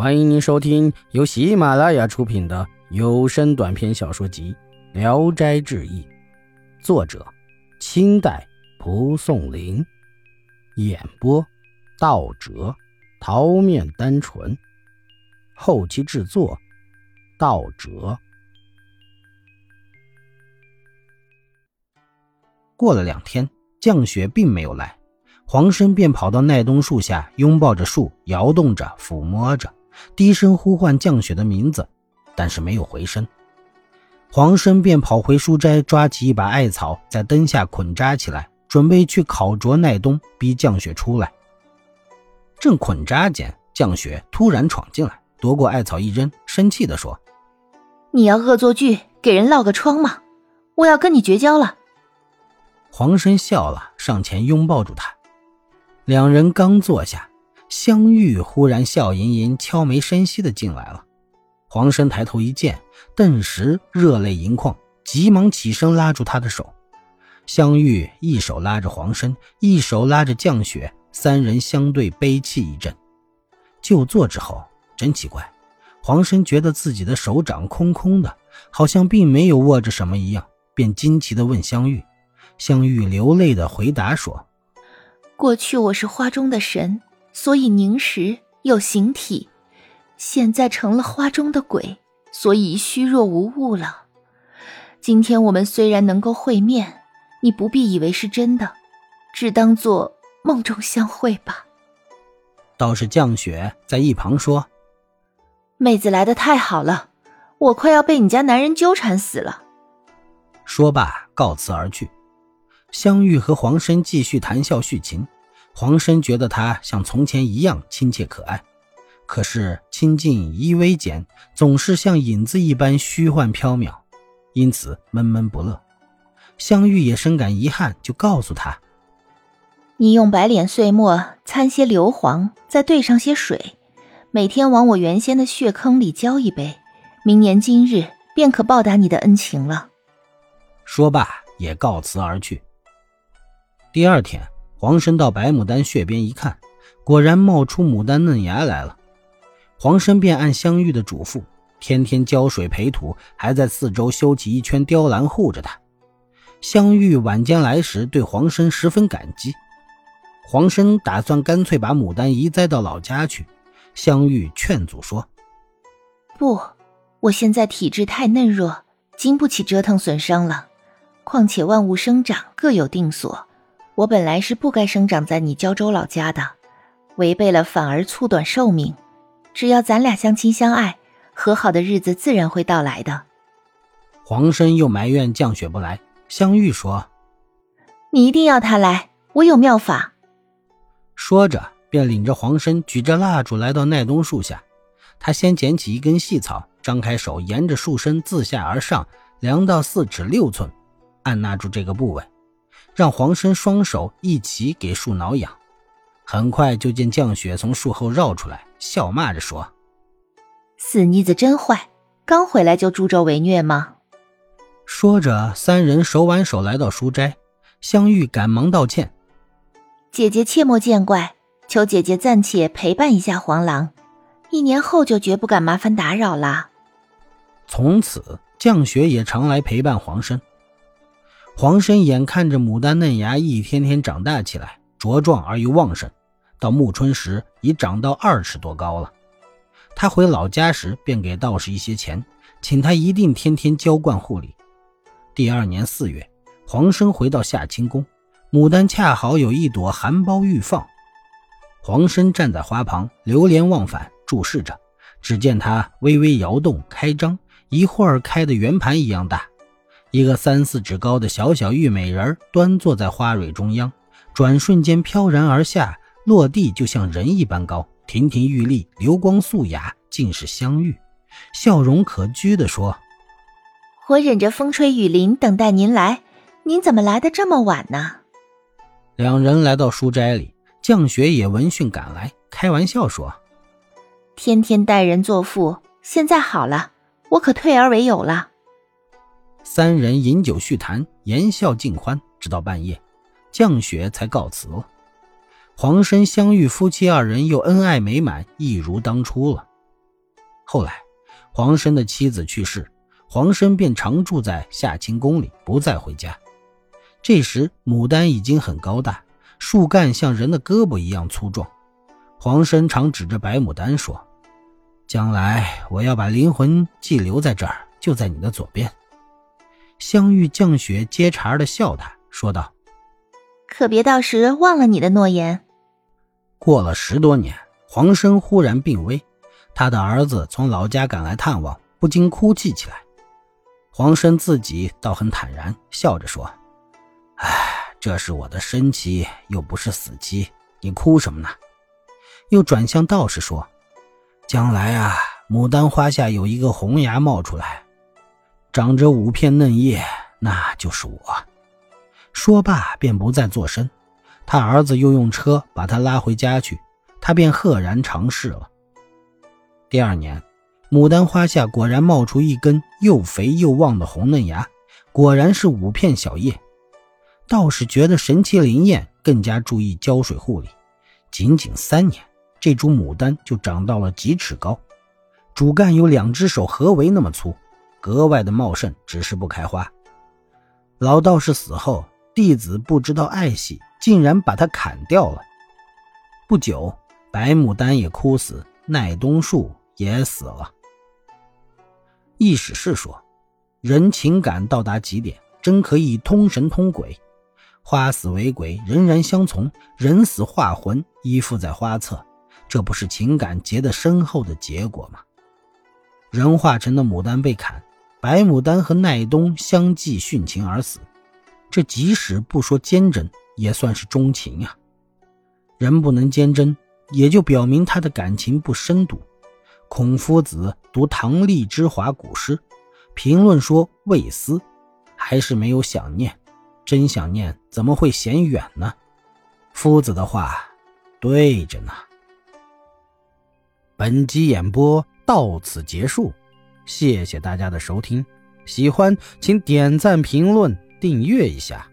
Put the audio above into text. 欢迎您收听由喜马拉雅出品的有声短篇小说集《聊斋志异》，作者清代蒲松龄，演播道哲、桃面单纯，后期制作道哲。过了2天，降雪并没有来，黄生便跑到奈冬树下，拥抱着树，摇动着，抚摸着，低声呼唤降雪的名字，但是没有回声。黄生便跑回书斋，抓起一把艾草，在灯下捆扎起来，准备去烤灼奈冬，逼降雪出来。正捆扎间，降雪突然闯进来，夺过艾草一扔，生气地说：“你要恶作剧，给人落个疮吗？我要跟你绝交了。”黄生笑了，上前拥抱住他。两人刚坐下，香玉忽然笑吟吟、悄没声息地进来了。黄生抬头一见，顿时热泪盈眶，急忙起身拉住他的手。香玉一手拉着黄生，一手拉着降雪，三人相对悲泣一阵。就坐之后，真奇怪，黄生觉得自己的手掌空空的，好像并没有握着什么一样，便惊奇地问香玉。香玉流泪地回答说：“过去我是花中的神，所以凝实有形体，现在成了花中的鬼，所以虚弱无物了。今天我们虽然能够会面，你不必以为是真的，只当作梦中相会吧。”倒是降雪在一旁说：“妹子来得太好了，我快要被你家男人纠缠死了。”说罢告辞而去。香玉和黄生继续谈笑叙情，黄生觉得他像从前一样亲切可爱，可是亲近依偎间，总是像影子一般虚幻缥缈，因此闷闷不乐。香玉也深感遗憾，就告诉他：“你用白脸碎末掺些硫磺，再兑上些水，每天往我原先的血坑里浇一杯，明年今日便可报答你的恩情了。”说罢也告辞而去。第2天，黄生到白牡丹穴边一看，果然冒出牡丹嫩芽来了。黄生便按香玉的嘱咐，天天浇水培土，还在四周修起一圈雕栏护着它。香玉晚间来时对黄生十分感激。黄生打算干脆把牡丹移栽到老家去，香玉劝阻说：“不，我现在体质太嫩弱，经不起折腾损伤了。况且万物生长各有定所，我本来是不该生长在你胶州老家的，违背了反而促短寿命。只要咱俩相亲相爱，和好的日子自然会到来的。”黄生又埋怨降雪不来，香玉说：“你一定要他来，我有妙法。”说着便领着黄生举着蜡烛来到奈冬树下，他先捡起一根细草，张开手沿着树身自下而上量到4尺6寸，按捺住这个部位，让黄生双手一起给树挠痒。很快就见降雪从树后绕出来，笑骂着说：“死妮子真坏，刚回来就助纣为虐吗？”说着三人手挽手来到书斋，香玉赶忙道歉：“姐姐切莫见怪，求姐姐暂且陪伴一下黄狼，1年后就绝不敢麻烦打扰啦。”从此降雪也常来陪伴黄生。黄生眼看着牡丹嫩芽一天天长大起来，茁壮而又旺盛，到暮春时已长到20多高了。他回老家时便给道士一些钱，请他一定天天浇灌护理。第2年4月，黄生回到夏清宫，牡丹恰好有一朵含苞欲放。黄生站在花旁，流连忘返，注视着，只见它微微摇动开张，一会儿开得圆盘一样大。一个3-4指高的小小玉美人端坐在花蕊中央，转瞬间飘然而下，落地就像人一般高，亭亭玉立，流光素雅，尽是香玉，笑容可掬地说：“我忍着风吹雨淋等待您来，您怎么来得这么晚呢？”两人来到书斋里，降雪也闻讯赶来，开玩笑说：“天天待人作父，现在好了，我可退而为友了。”三人饮酒叙谈，言笑尽欢，直到半夜，降雪才告辞了。黄生、香玉夫妻2人又恩爱美满，一如当初了。后来黄生的妻子去世，黄生便常住在夏清宫里，不再回家。这时牡丹已经很高大，树干像人的胳膊一样粗壮。黄生常指着白牡丹说，将来我要把灵魂寄留在这儿，就在你的左边。香玉降雪接茬地笑他，说道，可别到时忘了你的诺言。过了10多年，黄生忽然病危，他的儿子从老家赶来探望，不禁哭泣起来。黄生自己倒很坦然，笑着说，这是我的生期，又不是死期，你哭什么呢？又转向道士说，将来啊，牡丹花下有一个红芽冒出来，长着5片嫩叶，那就是我。说罢便不再作声，他儿子又用车把他拉回家去，他便赫然尝试了。第2年，牡丹花下果然冒出一根又肥又旺的红嫩芽，果然是5片小叶。道士觉得神奇灵验，更加注意浇水护理。仅仅3年，这株牡丹就长到了几尺高，主干有2只手合围那么粗，格外的茂盛，只是不开花。老道士死后，弟子不知道爱惜，竟然把它砍掉了。不久，白牡丹也枯死，耐冬树也死了。意思是说，人情感到达极点，真可以通神通鬼。花死为鬼，仍然相从，人死化魂，依附在花侧，这不是情感结得深厚的结果吗？人化成的牡丹被砍，白牡丹和耐冬相继殉情而死，这即使不说坚贞，也算是钟情啊。人不能坚贞，也就表明他的感情不深度。孔夫子读唐丽之华古诗，评论说未思，还是没有想念，真想念怎么会嫌远呢？夫子的话对着呢。本集演播到此结束，谢谢大家的收听，喜欢请点赞评论订阅一下。